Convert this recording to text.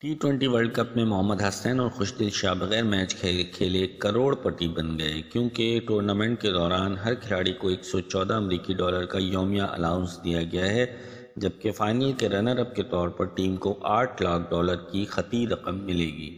T twenty world cup میں محمد حسنین اور خوش دل شاہ بغیر میچ کھیلے کروڑ پتی بن گئے، کیونکہ ٹورنامنٹ کے دوران ہر کھلاڑی کو 114 امریکی ڈالر کا یومیہ الاؤنس دیا گیا ہے، جبکہ فائنل کے رنر اپ کے طور پر ٹیم کو 8 لاکھ ڈالر کی خطی رقم ملے گی۔